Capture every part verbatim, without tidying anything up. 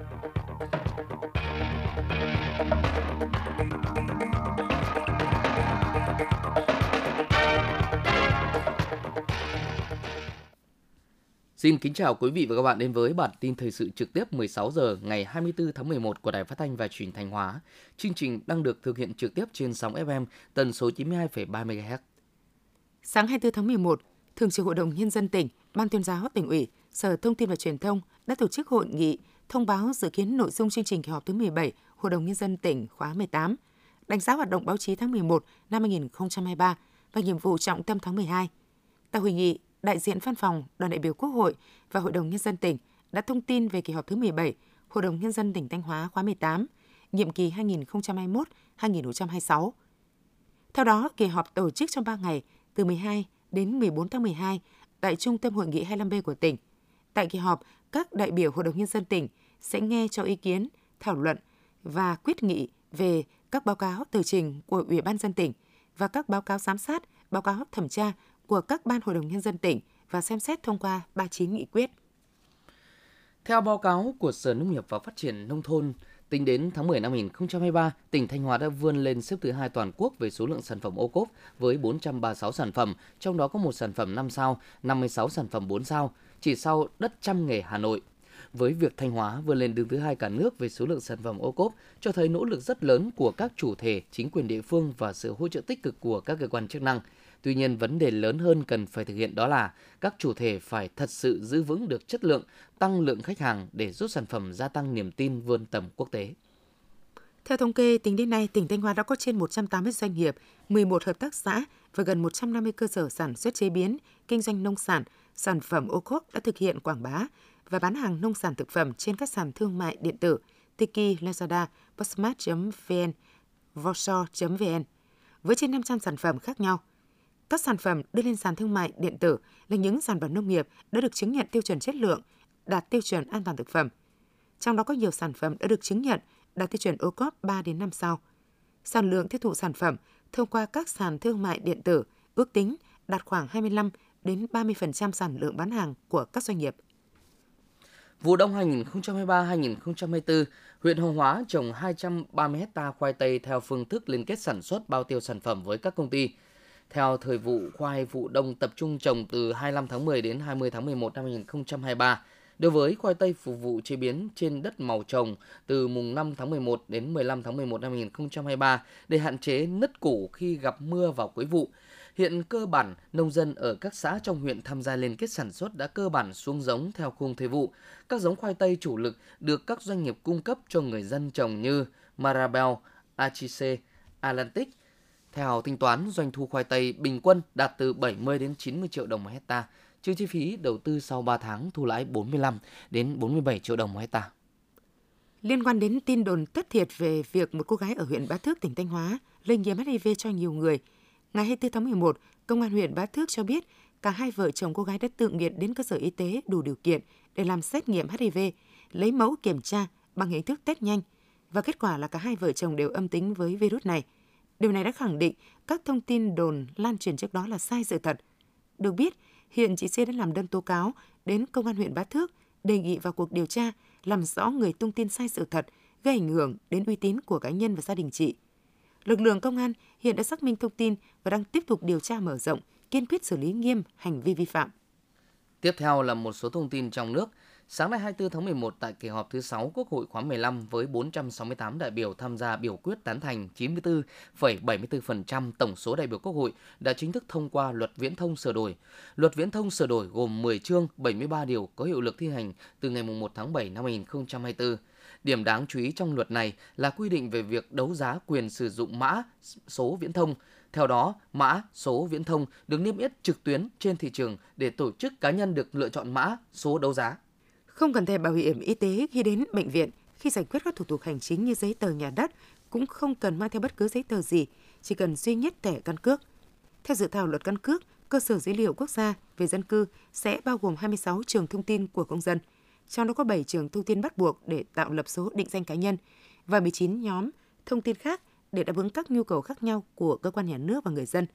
Xin kính chào quý vị và các bạn đến với bản tin thời sự trực tiếp mười sáu giờ ngày hai mươi tư tháng mười một của Đài Phát thanh và Truyền hình Thanh Hóa. Chương trình đang được thực hiện trực tiếp trên sóng ép em tần số chín mươi hai phẩy ba mê ga héc. Sáng hai mươi tư tháng mười một, Thường trực Hội đồng Nhân dân tỉnh, Ban Tuyên giáo Tỉnh ủy, Sở Thông tin và Truyền thông đã tổ chức hội nghị thông báo dự kiến nội dung chương trình kỳ họp thứ mười bảy Hội đồng Nhân dân tỉnh khóa mười tám, đánh giá hoạt động báo chí tháng mười một năm hai nghìn không trăm hai mươi ba và nhiệm vụ trọng tâm tháng mười hai. Tại hội nghị, đại diện Văn phòng Đoàn đại biểu Quốc hội và Hội đồng Nhân dân tỉnh đã thông tin về kỳ họp thứ mười bảy Hội đồng Nhân dân tỉnh Thanh Hóa khóa mười tám, nhiệm kỳ hai nghìn không trăm hai mươi mốt đến hai nghìn không trăm hai mươi sáu. Theo đó, kỳ họp tổ chức trong ba ngày từ mười hai đến mười bốn tháng mười hai tại Trung tâm Hội nghị hai mươi lăm B của tỉnh. Tại kỳ họp, các đại biểu Hội đồng Nhân dân tỉnh sẽ nghe cho ý kiến, thảo luận và quyết nghị về các báo cáo tờ trình của Ủy ban nhân dân tỉnh và các báo cáo giám sát, báo cáo thẩm tra của các ban Hội đồng Nhân dân tỉnh và xem xét thông qua ba mươi chín nghị quyết. Theo báo cáo của Sở Nông nghiệp và Phát triển Nông thôn, tính đến tháng mười năm hai nghìn không trăm hai mươi ba, tỉnh Thanh Hóa đã vươn lên xếp thứ hai toàn quốc về số lượng sản phẩm ô cốp với bốn trăm ba mươi sáu sản phẩm, trong đó có một sản phẩm năm sao, năm mươi sáu sản phẩm bốn sao, chỉ sau đất trăm nghề Hà Nội. Với việc Thanh Hóa vươn lên đứng thứ hai cả nước về số lượng sản phẩm ô cốp cho thấy nỗ lực rất lớn của các chủ thể, chính quyền địa phương và sự hỗ trợ tích cực của các cơ quan chức năng. Tuy nhiên, vấn đề lớn hơn cần phải thực hiện đó là các chủ thể phải thật sự giữ vững được chất lượng, tăng lượng khách hàng để giúp sản phẩm gia tăng niềm tin vươn tầm quốc tế. Theo thống kê, tính đến nay, tỉnh Thanh Hóa đã có trên một trăm tám mươi doanh nghiệp, mười một hợp tác xã và gần một trăm năm mươi cơ sở sản xuất chế biến, kinh doanh nông sản, sản phẩm ô cốp đã thực hiện quảng bá và bán hàng nông sản thực phẩm trên các sàn thương mại điện tử Tiki, Lazada, postmart chấm vê en, vossor chấm vê en với trên năm trăm sản phẩm khác nhau. Các sản phẩm đưa lên sàn thương mại điện tử là những sản phẩm nông nghiệp đã được chứng nhận tiêu chuẩn chất lượng, đạt tiêu chuẩn an toàn thực phẩm. Trong đó có nhiều sản phẩm đã được chứng nhận đạt tiêu chuẩn ô cốp ba đến năm sao. Sản lượng tiêu thụ sản phẩm thông qua các sàn thương mại điện tử ước tính đạt khoảng hai mươi lăm đến ba mươi phần trăm sản lượng bán hàng của các doanh nghiệp. Vụ đông hai nghìn không trăm hai mươi ba đến hai nghìn không trăm hai mươi tư, huyện Hồng Hóa trồng hai trăm ba mươi héc ta khoai tây theo phương thức liên kết sản xuất bao tiêu sản phẩm với các công ty. Theo thời vụ, khoai vụ đông tập trung trồng từ hai mươi lăm tháng mười đến hai mươi tháng mười một năm hai nghìn không trăm hai mươi ba. Đối với khoai tây phục vụ chế biến trên đất màu trồng từ mùng năm tháng mười một đến mười lăm tháng mười một năm hai nghìn không trăm hai mươi ba để hạn chế nứt củ khi gặp mưa vào cuối vụ. Hiện cơ bản, nông dân ở các xã trong huyện tham gia liên kết sản xuất đã cơ bản xuống giống theo khung thời vụ. Các giống khoai tây chủ lực được các doanh nghiệp cung cấp cho người dân trồng như Marabel, Achi C, Atlantic. Theo tính toán, doanh thu khoai tây bình quân đạt từ bảy mươi đến chín mươi triệu đồng một hectare, trừ chi phí đầu tư sau ba tháng thu lãi bốn mươi lăm đến bốn mươi bảy triệu đồng một hectare. Liên quan đến tin đồn thất thiệt về việc một cô gái ở huyện Bá Thước, tỉnh Thanh Hóa lây nhiễm hát i vê cho nhiều người, ngày hai mươi tư tháng mười một, Công an huyện Bá Thước cho biết cả hai vợ chồng cô gái đã tự nguyện đến cơ sở y tế đủ điều kiện để làm xét nghiệm hát i vê, lấy mẫu kiểm tra bằng hình thức test nhanh và kết quả là cả hai vợ chồng đều âm tính với virus này. Điều này đã khẳng định các thông tin đồn lan truyền trước đó là sai sự thật. Được biết, hiện chị C đã làm đơn tố cáo đến Công an huyện Bá Thước đề nghị vào cuộc điều tra, làm rõ người tung tin sai sự thật, gây ảnh hưởng đến uy tín của cá nhân và gia đình chị. Lực lượng công an hiện đã xác minh thông tin và đang tiếp tục điều tra mở rộng, kiên quyết xử lý nghiêm hành vi vi phạm. Tiếp theo là một số thông tin trong nước. Sáng ngày hai mươi tư tháng mười một, tại kỳ họp thứ sáu Quốc hội khóa mười lăm với bốn trăm sáu mươi tám đại biểu tham gia biểu quyết tán thành chín mươi tư phẩy bảy mươi tư phần trăm tổng số đại biểu Quốc hội đã chính thức thông qua Luật Viễn thông sửa đổi. Luật Viễn thông sửa đổi gồm mười chương, bảy mươi ba điều có hiệu lực thi hành từ ngày mùng một tháng bảy năm hai nghìn không trăm hai mươi tư. Điểm đáng chú ý trong luật này là quy định về việc đấu giá quyền sử dụng mã số viễn thông. Theo đó, mã số viễn thông được niêm yết trực tuyến trên thị trường để tổ chức cá nhân được lựa chọn mã số đấu giá. Không cần thẻ bảo hiểm y tế khi đến bệnh viện, khi giải quyết các thủ tục hành chính như giấy tờ nhà đất, cũng không cần mang theo bất cứ giấy tờ gì, chỉ cần duy nhất thẻ căn cước. Theo dự thảo luật căn cước, cơ sở dữ liệu quốc gia về dân cư sẽ bao gồm hai mươi sáu trường thông tin của công dân, trong đó có bảy trường thông tin bắt buộc để tạo lập số định danh cá nhân và mười chín nhóm thông tin khác để đáp ứng các nhu cầu khác nhau của cơ quan nhà nước và người dân.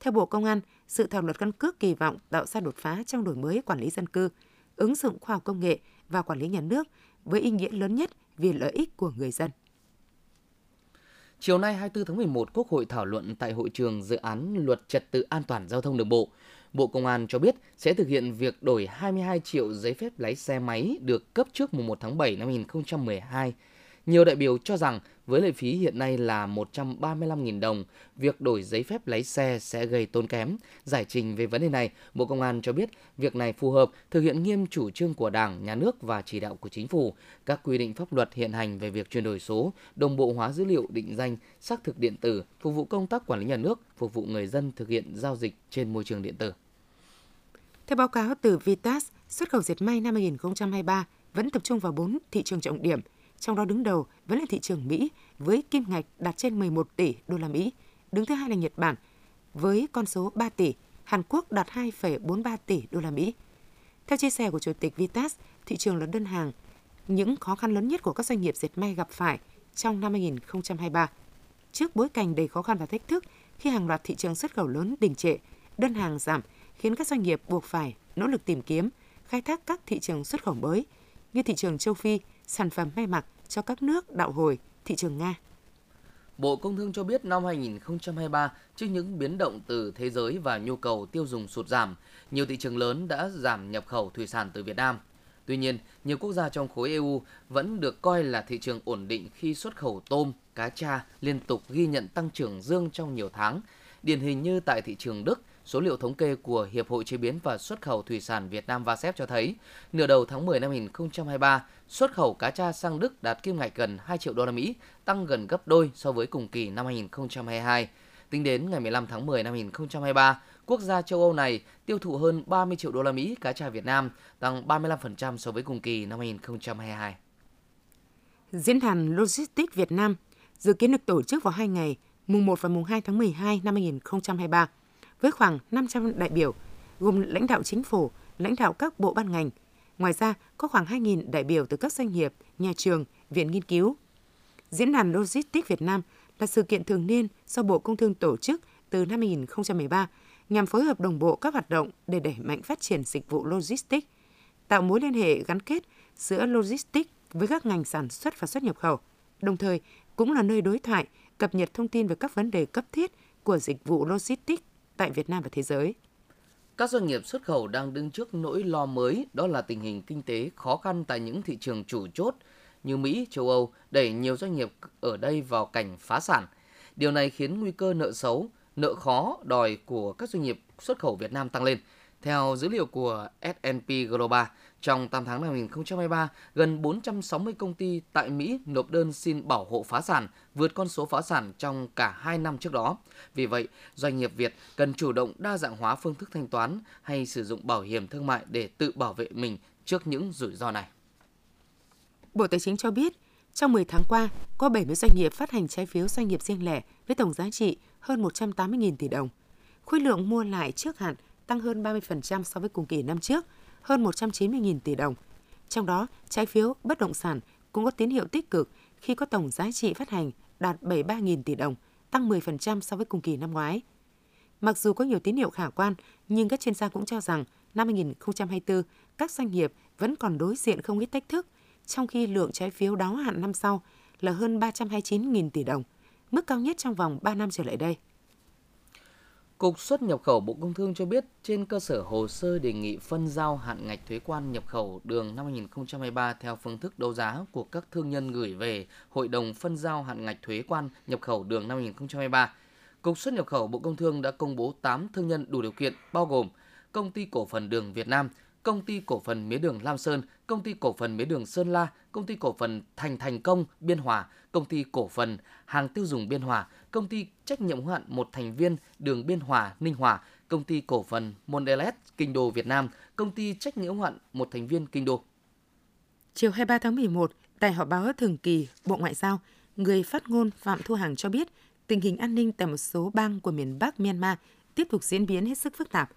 Theo Bộ Công an, dự thảo luật căn cước kỳ vọng tạo ra đột phá trong đổi mới quản lý dân cư, ứng dụng khoa học công nghệ và quản lý nhà nước với ý nghĩa lớn nhất vì lợi ích của người dân. Chiều nay hai mươi tư tháng mười một, Quốc hội thảo luận tại hội trường dự án Luật Trật tự an toàn giao thông đường bộ. Bộ Công an cho biết sẽ thực hiện việc đổi hai mươi hai triệu giấy phép lái xe máy được cấp trước mùng một tháng bảy năm hai nghìn không trăm mười hai. Nhiều đại biểu cho rằng với lệ phí hiện nay là một trăm ba mươi lăm nghìn đồng, việc đổi giấy phép lái xe sẽ gây tốn kém. Giải trình về vấn đề này, Bộ Công an cho biết việc này phù hợp thực hiện nghiêm chủ trương của Đảng, Nhà nước và chỉ đạo của Chính phủ, các quy định pháp luật hiện hành về việc chuyển đổi số, đồng bộ hóa dữ liệu định danh, xác thực điện tử, phục vụ công tác quản lý nhà nước, phục vụ người dân thực hiện giao dịch trên môi trường điện tử. Theo báo cáo từ Vitas, xuất khẩu dệt may năm hai nghìn không trăm hai mươi ba vẫn tập trung vào bốn thị trường trọng điểm, trong đó đứng đầu vẫn là thị trường Mỹ với kim ngạch đạt trên mười một tỷ đô la Mỹ, đứng thứ hai là Nhật Bản với con số ba tỷ, Hàn Quốc đạt hai phẩy bốn mươi ba tỷ đô la Mỹ. Theo chia sẻ của Chủ tịch Vitas, thị trường là đơn hàng, những khó khăn lớn nhất của các doanh nghiệp dệt may gặp phải trong năm hai nghìn không trăm hai mươi ba. Trước bối cảnh đầy khó khăn và thách thức khi hàng loạt thị trường xuất khẩu lớn đình trệ, đơn hàng giảm khiến các doanh nghiệp buộc phải nỗ lực tìm kiếm, khai thác các thị trường xuất khẩu mới như thị trường châu Phi, sản phẩm may mặc cho các nước đạo hồi, thị trường Nga. Bộ Công Thương cho biết năm hai nghìn không trăm hai mươi ba, trước những biến động từ thế giới và nhu cầu tiêu dùng sụt giảm, nhiều thị trường lớn đã giảm nhập khẩu thủy sản từ Việt Nam. Tuy nhiên, nhiều quốc gia trong khối e u vẫn được coi là thị trường ổn định khi xuất khẩu tôm, cá tra liên tục ghi nhận tăng trưởng dương trong nhiều tháng. Điển hình như tại thị trường Đức, số liệu thống kê của Hiệp hội Chế biến và Xuất khẩu Thủy sản Việt Nam VASEP cho thấy, nửa đầu tháng mười năm hai nghìn không trăm hai mươi ba, xuất khẩu cá tra sang Đức đạt kim ngạch gần hai triệu đô la Mỹ, tăng gần gấp đôi so với cùng kỳ năm hai nghìn không trăm hai mươi hai. Tính đến ngày mười lăm tháng mười năm hai nghìn không trăm hai mươi ba, quốc gia châu Âu này tiêu thụ hơn ba mươi triệu đô la Mỹ cá tra Việt Nam, tăng ba mươi lăm phần trăm so với cùng kỳ năm hai nghìn không trăm hai mươi hai. Diễn đàn Logistics Việt Nam dự kiến được tổ chức vào hai ngày, mùng một và mùng hai tháng mười hai năm hai nghìn không trăm hai mươi ba. Với khoảng năm trăm đại biểu, gồm lãnh đạo chính phủ, lãnh đạo các bộ ban ngành. Ngoài ra, có khoảng hai nghìn đại biểu từ các doanh nghiệp, nhà trường, viện nghiên cứu. Diễn đàn Logistics Việt Nam là sự kiện thường niên do Bộ Công Thương tổ chức từ năm hai nghìn không trăm mười ba nhằm phối hợp đồng bộ các hoạt động để đẩy mạnh phát triển dịch vụ Logistics, tạo mối liên hệ gắn kết giữa Logistics với các ngành sản xuất và xuất nhập khẩu, đồng thời cũng là nơi đối thoại, cập nhật thông tin về các vấn đề cấp thiết của dịch vụ Logistics tại Việt Nam và thế giới. Các doanh nghiệp xuất khẩu đang đứng trước nỗi lo mới, đó là tình hình kinh tế khó khăn tại những thị trường chủ chốt như Mỹ, châu Âu, đẩy nhiều doanh nghiệp ở đây vào cảnh phá sản. Điều này khiến nguy cơ nợ xấu, nợ khó đòi của các doanh nghiệp xuất khẩu Việt Nam tăng lên. Theo dữ liệu của ét and pê Global, trong tám tháng năm hai nghìn không trăm hai mươi ba, gần bốn trăm sáu mươi công ty tại Mỹ nộp đơn xin bảo hộ phá sản, vượt con số phá sản trong cả hai năm trước đó. Vì vậy, doanh nghiệp Việt cần chủ động đa dạng hóa phương thức thanh toán hay sử dụng bảo hiểm thương mại để tự bảo vệ mình trước những rủi ro này. Bộ Tài chính cho biết, trong mười tháng qua, có bảy mươi doanh nghiệp phát hành trái phiếu doanh nghiệp riêng lẻ với tổng giá trị hơn một trăm tám mươi nghìn tỷ đồng. Khối lượng mua lại trước hạn tăng hơn ba mươi phần trăm so với cùng kỳ năm trước, hơn một trăm chín mươi nghìn tỷ đồng. Trong đó, trái phiếu bất động sản cũng có tín hiệu tích cực khi có tổng giá trị phát hành đạt bảy mươi ba nghìn tỷ đồng, tăng mười phần trăm so với cùng kỳ năm ngoái. Mặc dù có nhiều tín hiệu khả quan, nhưng các chuyên gia cũng cho rằng năm hai nghìn không trăm hai mươi tư, các doanh nghiệp vẫn còn đối diện không ít thách thức, trong khi lượng trái phiếu đáo hạn năm sau là hơn ba trăm hai mươi chín nghìn tỷ đồng, mức cao nhất trong vòng ba năm trở lại đây. Cục Xuất nhập khẩu Bộ Công Thương cho biết trên cơ sở hồ sơ đề nghị phân giao hạn ngạch thuế quan nhập khẩu đường năm hai nghìn không trăm hai mươi ba theo phương thức đấu giá của các thương nhân gửi về Hội đồng phân giao hạn ngạch thuế quan nhập khẩu đường năm hai nghìn không trăm hai mươi ba. Cục Xuất nhập khẩu Bộ Công Thương đã công bố tám thương nhân đủ điều kiện bao gồm Công ty Cổ phần Đường Việt Nam, Công ty Cổ phần Mía đường Lam Sơn, Công ty Cổ phần Mía đường Sơn La, Công ty Cổ phần Thành Thành Công Biên Hòa, Công ty Cổ phần Hàng tiêu dùng Biên Hòa, Công ty Trách nhiệm hữu hạn một thành viên Đường Biên Hòa Ninh Hòa, Công ty Cổ phần Mondelez Kinh Đô Việt Nam, Công ty Trách nhiệm hữu hạn một thành viên Kinh Đô. Chiều hai mươi ba tháng mười một, tại họp báo thường kỳ Bộ Ngoại giao, người phát ngôn Phạm Thu Hằng cho biết tình hình an ninh tại một số bang của miền Bắc Myanmar tiếp tục diễn biến hết sức phức tạp.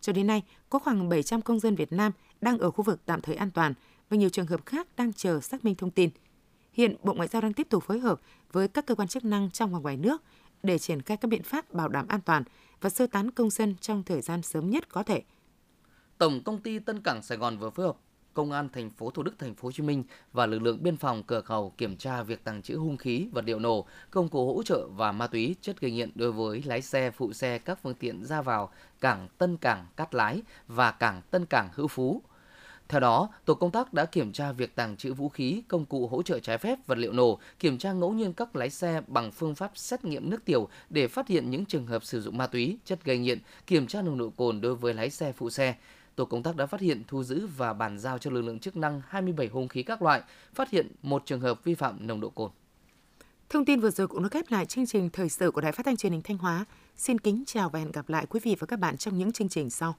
Cho đến nay, có khoảng bảy trăm công dân Việt Nam đang ở khu vực tạm thời an toàn và nhiều trường hợp khác đang chờ xác minh thông tin. Hiện, Bộ Ngoại giao đang tiếp tục phối hợp với các cơ quan chức năng trong và ngoài nước để triển khai các biện pháp bảo đảm an toàn và sơ tán công dân trong thời gian sớm nhất có thể. Tổng công ty Tân Cảng Sài Gòn vừa phối hợp Công an thành phố Thủ Đức, thành phố Hồ Chí Minh và lực lượng biên phòng cửa khẩu kiểm tra việc tàng trữ hung khí, vật liệu nổ, công cụ hỗ trợ và ma túy, chất gây nghiện đối với lái xe, phụ xe các phương tiện ra vào cảng Tân Cảng Cát Lái và cảng Tân Cảng Hữu Phú. Theo đó, tổ công tác đã kiểm tra việc tàng trữ vũ khí, công cụ hỗ trợ trái phép, vật liệu nổ, kiểm tra ngẫu nhiên các lái xe bằng phương pháp xét nghiệm nước tiểu để phát hiện những trường hợp sử dụng ma túy, chất gây nghiện, kiểm tra nồng độ cồn đối với lái xe, phụ xe. Tổ công tác đã phát hiện, thu giữ và bàn giao cho lực lượng chức năng hai mươi bảy hung khí các loại, phát hiện một trường hợp vi phạm nồng độ cồn. Thông tin vừa rồi cũng đã khép lại chương trình thời sự của Đài Phát thanh Truyền hình Thanh Hóa. Xin kính chào và hẹn gặp lại quý vị và các bạn trong những chương trình sau.